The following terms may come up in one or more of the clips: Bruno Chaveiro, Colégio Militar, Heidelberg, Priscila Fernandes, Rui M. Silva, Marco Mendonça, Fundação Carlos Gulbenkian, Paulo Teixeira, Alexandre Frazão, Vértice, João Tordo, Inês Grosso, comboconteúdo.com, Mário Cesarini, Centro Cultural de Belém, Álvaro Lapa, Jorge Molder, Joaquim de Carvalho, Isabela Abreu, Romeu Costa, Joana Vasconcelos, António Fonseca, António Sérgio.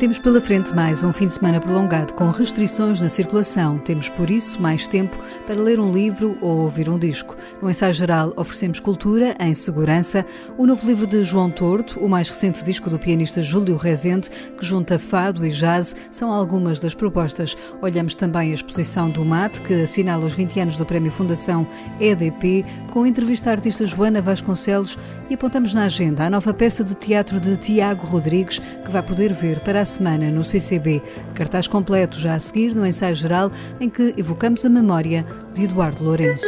Temos pela frente mais um fim de semana prolongado com restrições na circulação. Temos, por isso, mais tempo para ler um livro ou ouvir um disco. No Ensaio Geral oferecemos cultura em segurança, o novo livro de João Tordo, o mais recente disco do pianista Júlio Rezende, que junta fado e jazz, são algumas das propostas. Olhamos também a exposição do MAT, que assinala os 20 anos do Prémio Fundação EDP, com a entrevista à artista Joana Vasconcelos, e apontamos na agenda a nova peça de teatro de Tiago Rodrigues, que vai poder ver para a semana no CCB. Cartaz completo já a seguir no Ensaio Geral, em que evocamos a memória de Eduardo Lourenço.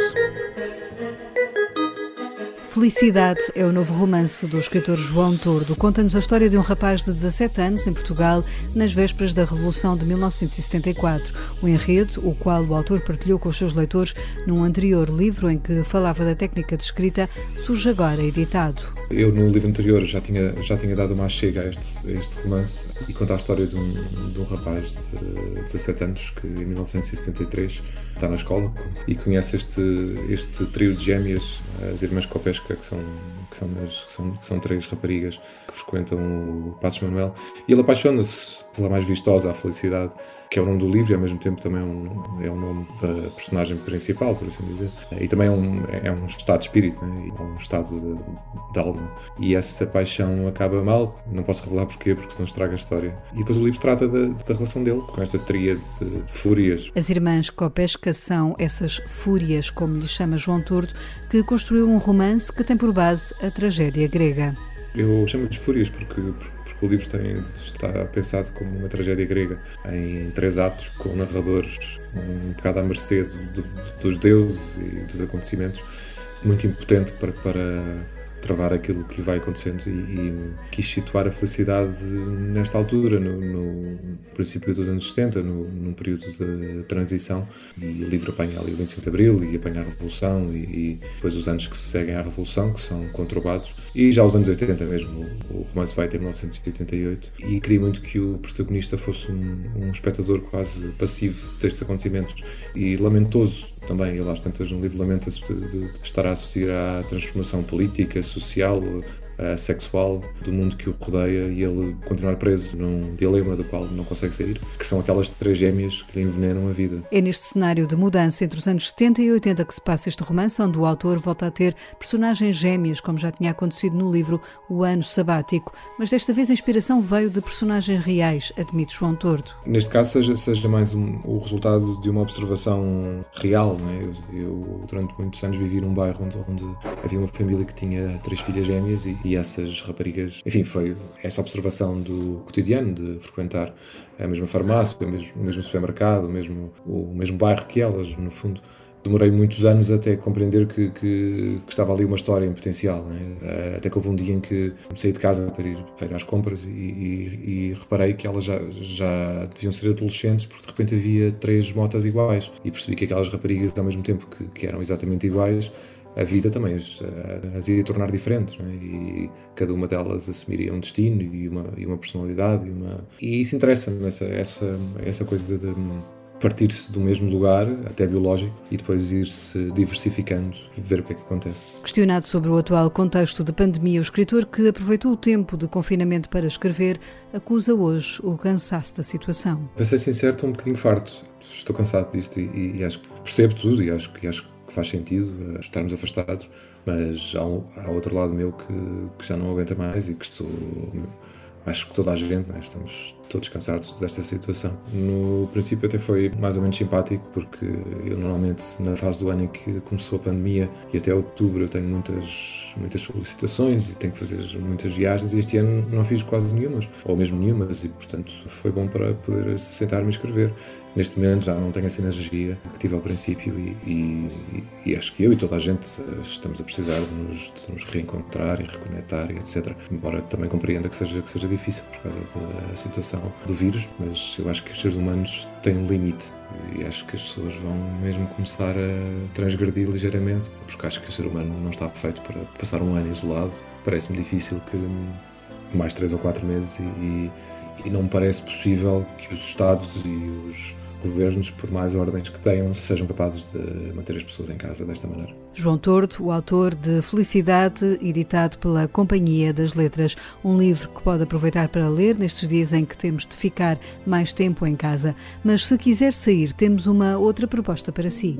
Felicidade é o novo romance do escritor João Tordo. Conta-nos a história de um rapaz de 17 anos em Portugal, nas vésperas da Revolução de 1974. O enredo, o qual o autor partilhou com os seus leitores num anterior livro em que falava da técnica de escrita, surge agora editado. Eu, no livro anterior, já tinha dado uma chega a este romance e conta a história de um rapaz de 17 anos que, em 1973, está na escola e conhece este trio de gêmeas, as irmãs Copés, que são três raparigas que frequentam o Passos Manuel, e ele apaixona-se pela mais vistosa, a Felicidade, que é o nome do livro e ao mesmo tempo também é o nome da personagem principal, por assim dizer, e também é um estado de espírito, né? É um estado de alma, e essa paixão acaba mal. Não posso revelar porquê, porque senão estraga a história. E depois o livro trata da relação dele com esta tríade de fúrias. As irmãs Copesca são essas fúrias, como lhe chama João Tordo, que construiu um romance que tem por base a tragédia grega. Eu chamo-lhes fúrias porque o livro está pensado como uma tragédia grega, em 3 atos, com narradores um bocado à mercê dos deuses e dos acontecimentos, muito impotente para travar aquilo que lhe vai acontecendo, e quis situar a felicidade nesta altura, no princípio dos anos 70, num período de transição, e o livro apanha ali o 25 de Abril e apanha a Revolução e depois os anos que se seguem à Revolução, que são conturbados, e já os anos 80 mesmo, o romance vai até 1988, e queria muito que o protagonista fosse um espectador quase passivo destes acontecimentos e lamentoso. Também ele, às tantas, no livro lamenta-se de estar a assistir à transformação política, social, sexual do mundo que o rodeia e ele continuar preso num dilema do qual não consegue sair, que são aquelas 3 gêmeas que lhe envenenam a vida. É neste cenário de mudança entre os anos 70 e 80 que se passa este romance, onde o autor volta a ter personagens gêmeas, como já tinha acontecido no livro O Ano Sabático, mas desta vez a inspiração veio de personagens reais, admite João Tordo. Neste caso seja mais o resultado de uma observação real, não é? Eu durante muitos anos vivi num bairro onde havia uma família que tinha 3 filhas gêmeas e essas raparigas, enfim, foi essa observação do cotidiano, de frequentar a mesma farmácia, o mesmo supermercado, o mesmo bairro que elas, no fundo. Demorei muitos anos até compreender que estava ali uma história em potencial, né? Até que houve um dia em que saí de casa para ir às compras e reparei que elas já deviam ser adolescentes, porque de repente havia 3 motas iguais e percebi que aquelas raparigas, ao mesmo tempo que eram exatamente iguais, a vida também as ia tornar diferentes, não é? E cada uma delas assumiria um destino e uma personalidade e isso interessa-me, essa coisa de partir-se do mesmo lugar, até biológico, e depois ir-se diversificando, ver o que é que acontece. Questionado sobre o atual contexto de pandemia, o escritor, que aproveitou o tempo de confinamento para escrever, acusa hoje o cansaço da situação. Para ser sincero, estou um bocadinho farto. Estou cansado disto e acho que percebo tudo e acho que faz sentido estarmos afastados, mas há outro lado meu que já não aguenta mais e que estou... Acho que toda a gente, né? Estamos todos cansados desta situação. No princípio até foi mais ou menos simpático, porque eu normalmente, na fase do ano em que começou a pandemia e até outubro, eu tenho muitas solicitações e tenho que fazer muitas viagens, e este ano não fiz quase nenhumas, ou mesmo nenhumas, e portanto foi bom para poder sentar-me e escrever. Neste momento já não tenho essa energia que tive ao princípio e acho que eu e toda a gente estamos a precisar de nos reencontrar e reconectar, e etc. Embora também compreenda que seja difícil por causa da situação do vírus, mas eu acho que os seres humanos têm um limite e acho que as pessoas vão mesmo começar a transgredir ligeiramente, porque acho que o ser humano não está feito para passar um ano isolado. Parece-me difícil que mais 3 ou 4 meses e não me parece possível que os Estados e os governos, por mais ordens que tenham, sejam capazes de manter as pessoas em casa desta maneira. João Tordo, o autor de Felicidade, editado pela Companhia das Letras, um livro que pode aproveitar para ler nestes dias em que temos de ficar mais tempo em casa. Mas se quiser sair, temos uma outra proposta para si.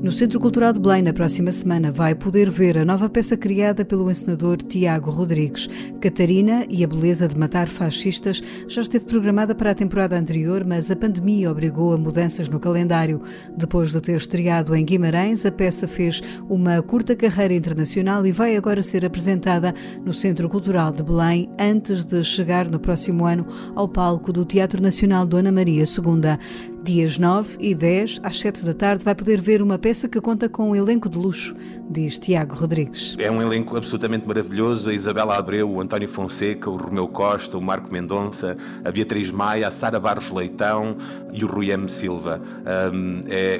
No Centro Cultural de Belém, na próxima semana, vai poder ver a nova peça criada pelo encenador Tiago Rodrigues. Catarina e a beleza de matar fascistas já esteve programada para a temporada anterior, mas a pandemia obrigou a mudanças no calendário. Depois de ter estreado em Guimarães, a peça fez uma curta carreira internacional e vai agora ser apresentada no Centro Cultural de Belém, antes de chegar no próximo ano ao palco do Teatro Nacional Dona Maria II. Dias 9 e 10, às 7 da tarde, vai poder ver uma peça que conta com um elenco de luxo, diz Tiago Rodrigues. É um elenco absolutamente maravilhoso. A Isabela Abreu, o António Fonseca, o Romeu Costa, o Marco Mendonça, a Beatriz Maia, a Sara Barros Leitão e o Rui M. Silva.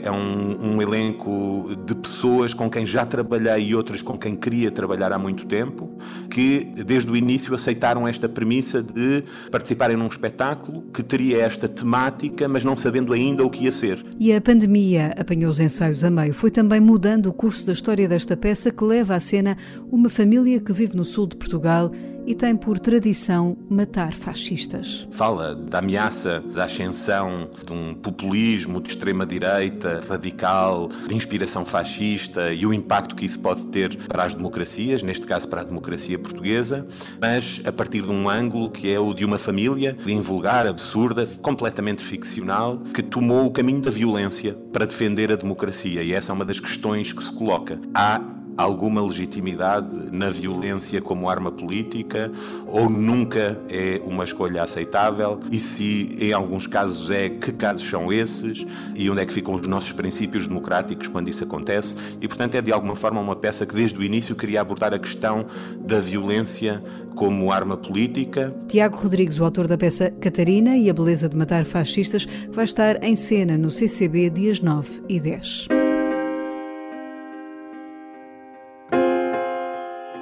É um elenco de pessoas com quem já trabalhei e outras com quem queria trabalhar há muito tempo, que desde o início aceitaram esta premissa de participarem num espetáculo que teria esta temática, mas não sabendo ainda o que ia ser. E a pandemia apanhou os ensaios a meio. Foi também mudando o curso da história desta peça, que leva à cena uma família que vive no sul de Portugal e tem por tradição matar fascistas. Fala da ameaça, da ascensão de um populismo de extrema-direita, radical, de inspiração fascista e o impacto que isso pode ter para as democracias, neste caso para a democracia portuguesa, mas a partir de um ângulo que é o de uma família invulgar, absurda, completamente ficcional, que tomou o caminho da violência para defender a democracia. E essa é uma das questões que se coloca. Há alguma legitimidade na violência como arma política, ou nunca é uma escolha aceitável? E se em alguns casos é, que casos são esses? E onde é que ficam os nossos princípios democráticos quando isso acontece? E, portanto, é de alguma forma uma peça que desde o início queria abordar a questão da violência como arma política. Tiago Rodrigues, o autor da peça Catarina e a beleza de matar fascistas, vai estar em cena no CCB dias 9 e 10.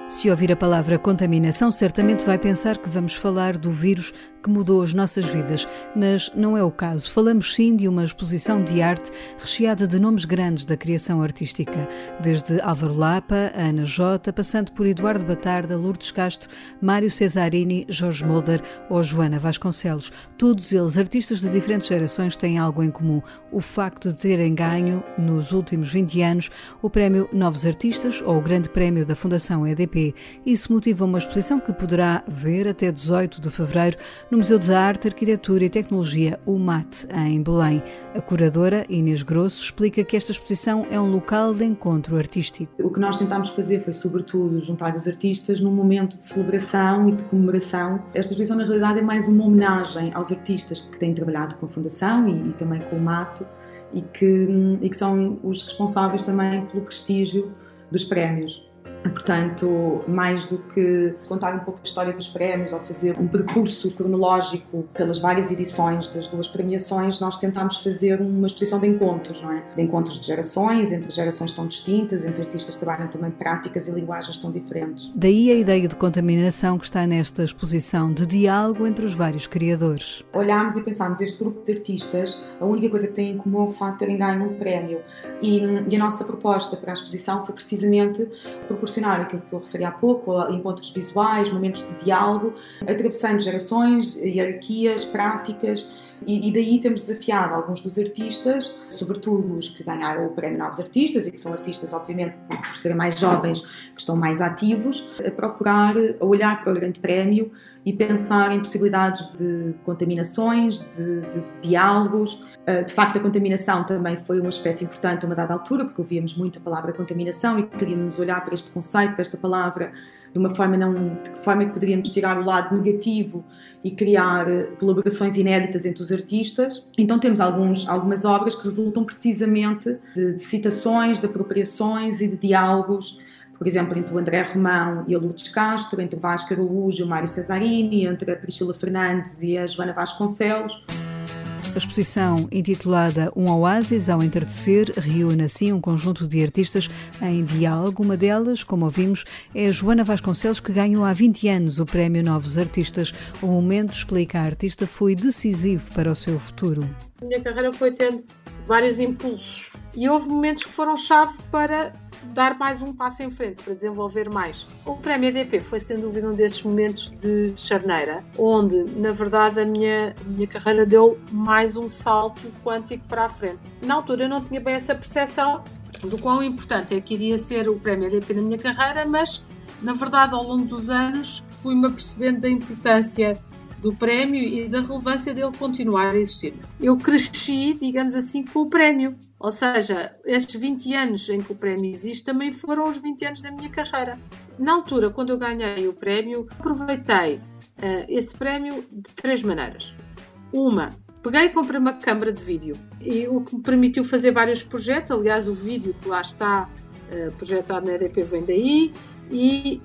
Se ouvir a palavra contaminação, certamente vai pensar que vamos falar do vírus que mudou as nossas vidas, mas não é o caso. Falamos sim de uma exposição de arte recheada de nomes grandes da criação artística, desde Álvaro Lapa, Ana Jota, passando por Eduardo Batarda, Lourdes Castro, Mário Cesarini, Jorge Molder ou Joana Vasconcelos. Todos eles, artistas de diferentes gerações, têm algo em comum: o facto de terem ganho, nos últimos 20 anos, o Prémio Novos Artistas ou o Grande Prémio da Fundação EDP. Isso motiva uma exposição que poderá ver até 18 de fevereiro no Museu da Arte, Arquitetura e Tecnologia, o MAT, em Belém. A curadora Inês Grosso explica que esta exposição é um local de encontro artístico. O que nós tentámos fazer foi, sobretudo, juntar os artistas num momento de celebração e de comemoração. Esta exposição, na realidade, é mais uma homenagem aos artistas que têm trabalhado com a Fundação e também com o MAT e que são os responsáveis também pelo prestígio dos prémios. Portanto, mais do que contar um pouco a história dos prémios ou fazer um percurso cronológico pelas várias edições das duas premiações, nós tentámos fazer uma exposição de encontros, não é? De encontros de gerações, entre gerações tão distintas, entre artistas que trabalham também práticas e linguagens tão diferentes. Daí a ideia de contaminação que está nesta exposição, de diálogo entre os vários criadores. Olhámos e pensámos, este grupo de artistas, a única coisa que têm em comum é o facto de terem ganho um prémio. E a nossa proposta para a exposição foi precisamente proporcionar aquilo que eu referi há pouco, encontros visuais, momentos de diálogo, atravessando gerações, hierarquias, práticas, e daí temos desafiado alguns dos artistas, sobretudo os que ganharam o Prémio Novos Artistas, e que são artistas, obviamente, por serem mais jovens, que estão mais ativos, a procurar, a olhar para o grande prémio e pensar em possibilidades de contaminações, de diálogos. De facto, a contaminação também foi um aspecto importante a uma dada altura, porque ouvíamos muito a palavra contaminação e queríamos olhar para este conceito, para esta palavra, de forma que poderíamos tirar o lado negativo e criar colaborações inéditas entre os artistas. Então temos algumas obras que resultam precisamente de citações, de apropriações e de diálogos, por exemplo, entre o André Romão e a Lourdes Castro, entre o Vasco Araújo e o Mário Cesarini, entre a Priscila Fernandes e a Joana Vasconcelos. A exposição, intitulada Um Oásis ao Entardecer, reúne assim um conjunto de artistas em diálogo. Uma delas, como ouvimos, é a Joana Vasconcelos, que ganhou há 20 anos o Prémio Novos Artistas. O momento, explica a artista, foi decisivo para o seu futuro. A minha carreira foi tendo vários impulsos. E houve momentos que foram chave para dar mais um passo em frente, para desenvolver mais. O Prémio EDP foi, sem dúvida, um desses momentos de charneira, onde, na verdade, a minha carreira deu mais um salto quântico para a frente. Na altura, eu não tinha bem essa percepção do quão importante é que iria ser o Prémio EDP na minha carreira, mas, na verdade, ao longo dos anos, fui-me apercebendo da importância do prémio e da relevância dele continuar a existir. Eu cresci, digamos assim, com o prémio. Ou seja, estes 20 anos em que o prémio existe também foram os 20 anos da minha carreira. Na altura, quando eu ganhei o prémio, aproveitei esse prémio de três maneiras. Uma, peguei e comprei uma câmara de vídeo, e o que me permitiu fazer vários projetos. Aliás, o vídeo que lá está projetado na EDP vem daí. E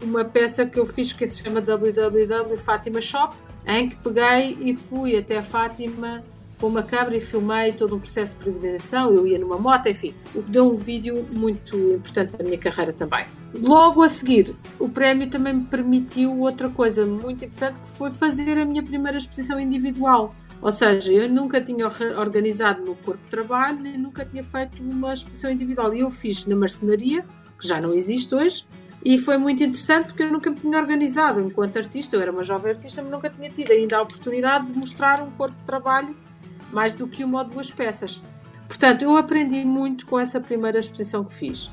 uma peça que eu fiz que se chama WWW Fátima Shop, em que peguei e fui até a Fátima com uma câmara e filmei todo um processo de peregrinação. Eu ia numa moto, enfim, o que deu um vídeo muito importante da minha carreira também. Logo a seguir, o prémio também me permitiu outra coisa muito importante, que foi fazer a minha primeira exposição individual. Ou seja, eu nunca tinha organizado o meu corpo de trabalho, nem nunca tinha feito uma exposição individual, e eu fiz na Marcenaria, que já não existe hoje, e foi muito interessante porque eu nunca me tinha organizado enquanto artista. Eu era uma jovem artista, mas nunca tinha tido ainda a oportunidade de mostrar um corpo de trabalho mais do que uma ou duas peças. Portanto, eu aprendi muito com essa primeira exposição que fiz.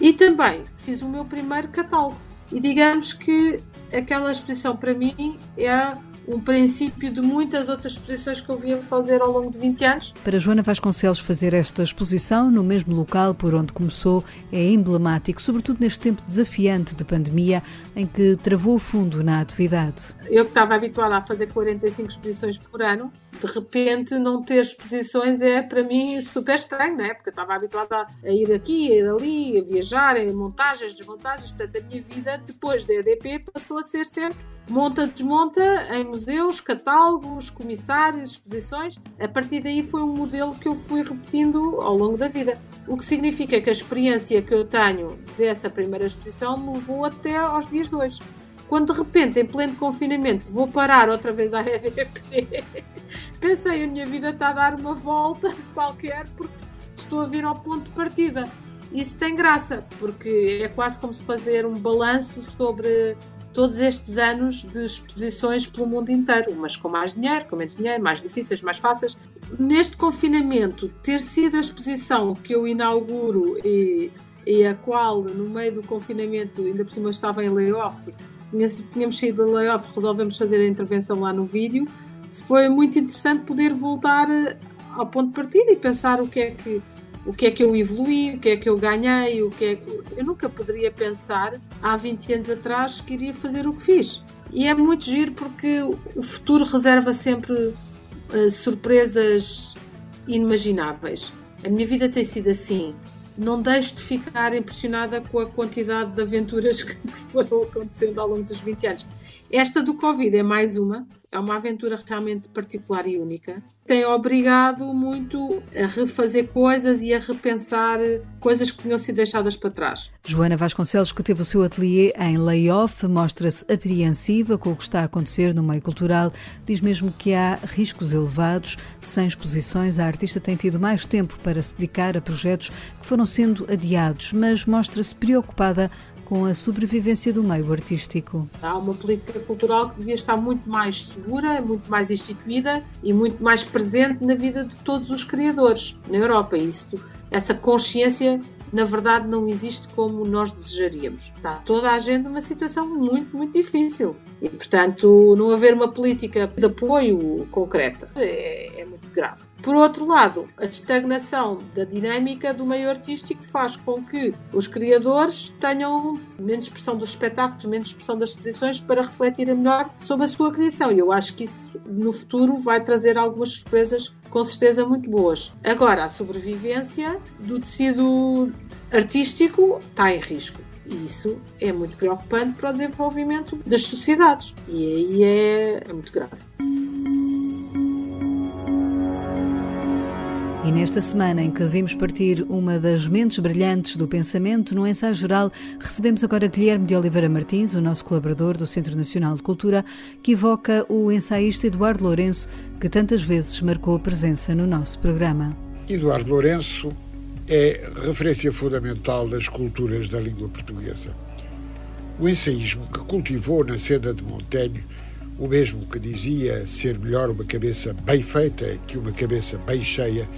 E também fiz o meu primeiro catálogo. E digamos que aquela exposição, para mim, é um princípio de muitas outras exposições que eu via fazer ao longo de 20 anos. Para Joana Vasconcelos, fazer esta exposição no mesmo local por onde começou é emblemático, sobretudo neste tempo desafiante de pandemia em que travou fundo na atividade. Eu que estava habituada a fazer 45 exposições por ano, de repente não ter exposições é, para mim, super estranho, não é? Porque eu estava habituada a ir aqui, a ir ali, a viajar, a montagens, desmontagens. Portanto, a minha vida, depois da EDP, passou a ser sempre monta, desmonta, em museus, catálogos, comissários, exposições. A partir daí foi um modelo que eu fui repetindo ao longo da vida. O que significa que a experiência que eu tenho dessa primeira exposição me levou até aos dias de hoje. Quando de repente, em pleno confinamento, vou parar outra vez à EDP, pensei, a minha vida está a dar uma volta qualquer, porque estou a vir ao ponto de partida. Isso tem graça, porque é quase como se fazer um balanço sobre todos estes anos de exposições pelo mundo inteiro, umas com mais dinheiro, com menos dinheiro, mais difíceis, mais fáceis. Neste confinamento, ter sido a exposição que eu inauguro e a qual, no meio do confinamento, ainda por cima estava em layoff, tínhamos saído de layoff, resolvemos fazer a intervenção lá no vídeo, foi muito interessante poder voltar ao ponto de partida e pensar o que é que eu evoluí, o que é que eu ganhei, eu nunca poderia pensar, há 20 anos atrás, que iria fazer o que fiz. E é muito giro porque o futuro reserva sempre surpresas inimagináveis. A minha vida tem sido assim. Não deixo de ficar impressionada com a quantidade de aventuras que foram acontecendo ao longo dos 20 anos. Esta do Covid é mais uma, é uma aventura realmente particular e única. Tem obrigado muito a refazer coisas e a repensar coisas que tinham sido deixadas para trás. Joana Vasconcelos, que teve o seu ateliê em layoff, mostra-se apreensiva com o que está a acontecer no meio cultural. Diz mesmo que há riscos elevados. Sem exposições, a artista tem tido mais tempo para se dedicar a projetos que foram sendo adiados, mas mostra-se preocupada com a sobrevivência do meio artístico. Há uma política cultural que devia estar muito mais segura, muito mais instituída e muito mais presente na vida de todos os criadores na Europa. Essa consciência, na verdade, não existe como nós desejaríamos. Está toda a gente numa situação muito, muito difícil. E, portanto, não haver uma política de apoio concreta é muito grave. Por outro lado, a estagnação da dinâmica do meio artístico faz com que os criadores tenham menos pressão dos espetáculos, menos pressão das exposições, para refletirem melhor sobre a sua criação. E eu acho que isso, no futuro, vai trazer algumas surpresas, com certeza, muito boas. Agora, a sobrevivência do tecido artístico está em risco. E isso é muito preocupante para o desenvolvimento das sociedades. E aí é muito grave. E nesta semana em que vimos partir uma das mentes brilhantes do pensamento, no Ensaio Geral, recebemos agora Guilherme de Oliveira Martins, o nosso colaborador do Centro Nacional de Cultura, que evoca o ensaísta Eduardo Lourenço, que tantas vezes marcou a presença no nosso programa. Eduardo Lourenço é referência fundamental das culturas da língua portuguesa. O ensaísmo que cultivou na cena de Montenho, o mesmo que dizia ser melhor uma cabeça bem feita que uma cabeça bem cheia,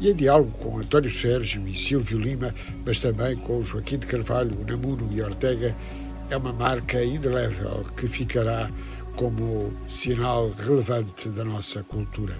e em diálogo com António Sérgio e Silvio Lima, mas também com Joaquim de Carvalho, Unamuno e Ortega, é uma marca indelével que ficará como sinal relevante da nossa cultura.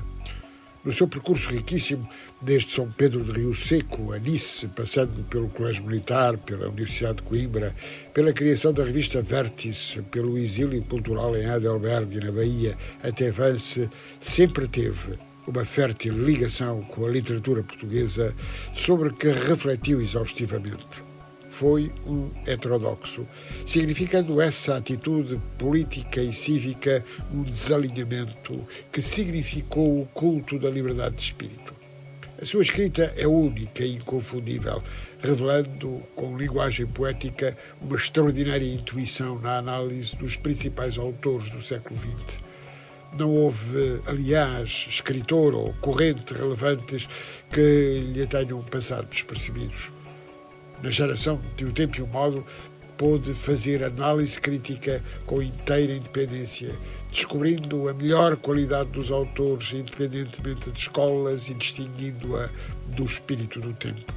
No seu percurso riquíssimo, desde São Pedro de Rio Seco a Nice, passando pelo Colégio Militar, pela Universidade de Coimbra, pela criação da revista Vértice, pelo exílio cultural em Heidelberg, na Bahia, até Vence, sempre teve uma fértil ligação com a literatura portuguesa, sobre que refletiu exaustivamente. Foi um heterodoxo, significando essa atitude política e cívica um desalinhamento que significou o culto da liberdade de espírito. A sua escrita é única e inconfundível, revelando, com linguagem poética, uma extraordinária intuição na análise dos principais autores do século XX. Não houve, aliás, escritor ou corrente relevantes que lhe tenham passado despercebidos. Na geração de O Tempo e o Modo, pôde fazer análise crítica com inteira independência, descobrindo a melhor qualidade dos autores, independentemente de escolas, e distinguindo-a do espírito do tempo.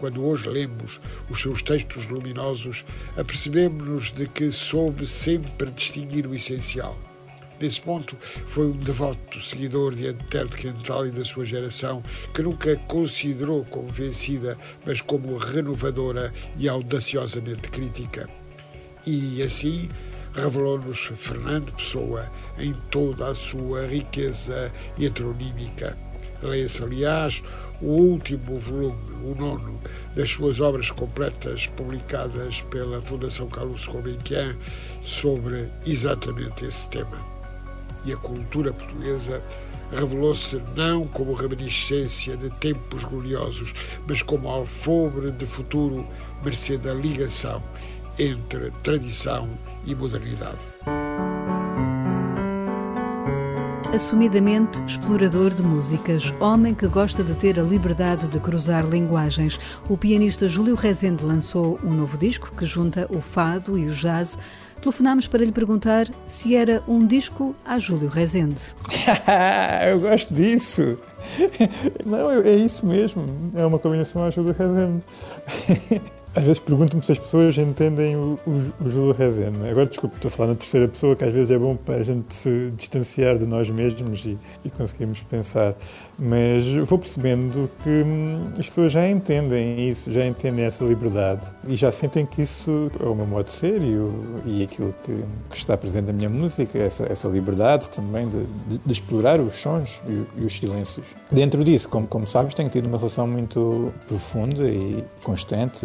Quando hoje lemos os seus textos luminosos, apercebemos-nos de que soube sempre distinguir o essencial. Nesse ponto, foi um devoto seguidor de Antero de Quental e da sua geração, que nunca considerou como vencida, mas como renovadora e audaciosamente crítica. E assim revelou-nos Fernando Pessoa em toda a sua riqueza heteronímica. Leia-se, aliás, o último volume, o nono, das suas obras completas publicadas pela Fundação Carlos Gulbenkian sobre exatamente esse tema. E a cultura portuguesa revelou-se não como reminiscência de tempos gloriosos, mas como alfobre de futuro, mercê da ligação entre tradição e modernidade. Assumidamente explorador de músicas, homem que gosta de ter a liberdade de cruzar linguagens, o pianista Júlio Rezende lançou um novo disco que junta o fado e o jazz. Telefonámos para lhe perguntar se era um disco a Júlio Rezende. Eu gosto disso! Não, é isso mesmo. É uma combinação a Júlio Rezende. Às vezes pergunto-me se as pessoas entendem o Júlio Rezende. Agora, desculpe, estou a falar na terceira pessoa, que às vezes é bom para a gente se distanciar de nós mesmos e conseguirmos pensar. Mas vou percebendo que as pessoas já entendem isso, já entendem essa liberdade e já sentem que isso é o meu modo de ser e aquilo que está presente na minha música, essa liberdade também de explorar os sons e os silêncios. Dentro disso, como sabes, tenho tido uma relação muito profunda e constante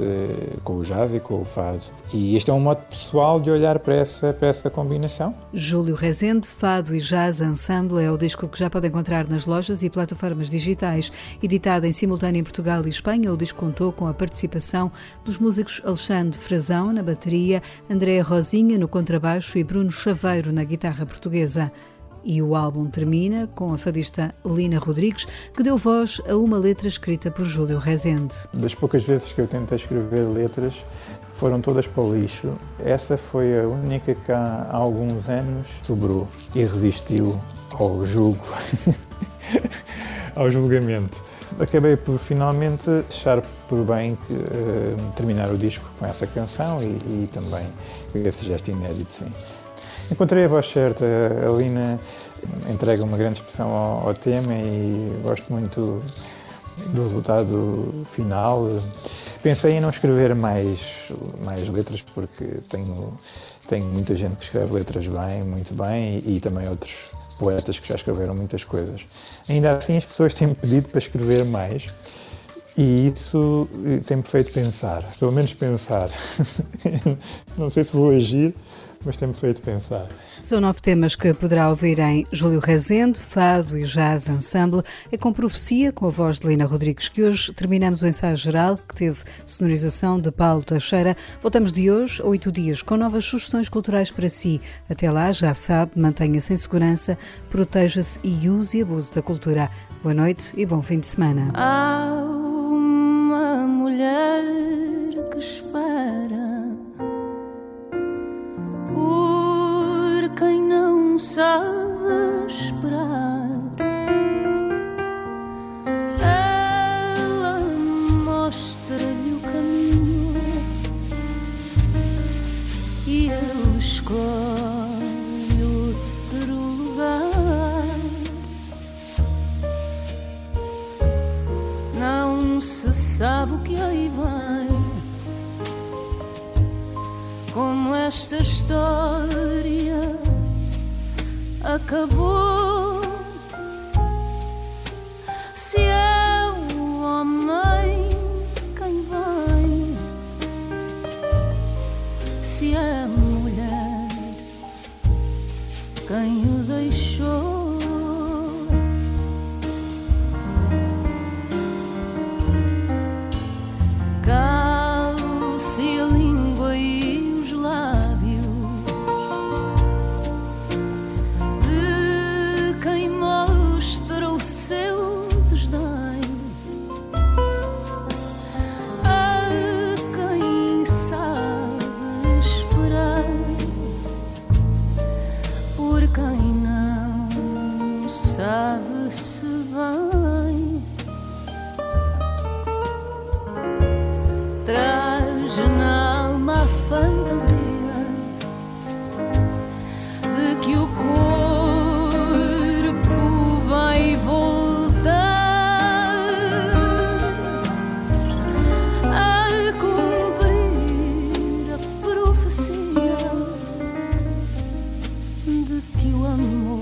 com o jazz e com o fado. E este é um modo pessoal de olhar para essa combinação. Júlio Rezende, Fado e Jazz Ensemble é o disco que já pode encontrar nas lojas e plataformas digitais. Editado em simultâneo em Portugal e Espanha, o disco contou com a participação dos músicos Alexandre Frazão na bateria, André Rosinha no contrabaixo e Bruno Chaveiro na guitarra portuguesa. E o álbum termina com a fadista Lina Rodrigues, que deu voz a uma letra escrita por Júlio Rezende. Das poucas vezes que eu tentei escrever letras, foram todas para o lixo. Essa foi a única que há alguns anos sobrou e resistiu ao julgo, ao julgamento. Acabei por finalmente achar por bem terminar o disco com essa canção e também esse gesto inédito, sim. Encontrei a voz certa, a Lina entrega uma grande expressão ao tema e gosto muito do resultado final. Pensei em não escrever mais letras, porque tenho muita gente que escreve letras bem, muito bem, e também outros poetas que já escreveram muitas coisas. Ainda assim, as pessoas têm-me pedido para escrever mais. E isso tem-me feito pensar, pelo menos pensar. Não sei se vou agir, mas tem-me feito pensar. São 9 temas que poderá ouvir em Júlio Rezende, Fado e Jazz Ensemble. É com Profecia, com a voz de Lina Rodrigues, que hoje terminamos o ensaio geral, que teve sonorização de Paulo Teixeira. Voltamos de hoje a 8 dias com novas sugestões culturais para si. Até lá, já sabe, mantenha-se em segurança, proteja-se e use e abuse da cultura. Boa noite e bom fim de semana. Há uma mulher que espera por quem não sabe esperar. Ela mostra-lhe o caminho e eu escolho outro lugar. Não se sabe o que aí vem, como esta história acabou. Se é o homem quem vem, se é a mulher quem o deixou. Cale-se a língua e sabe-se bem, traz na alma a fantasia de que o corpo vai voltar a cumprir a profecia de que o amor.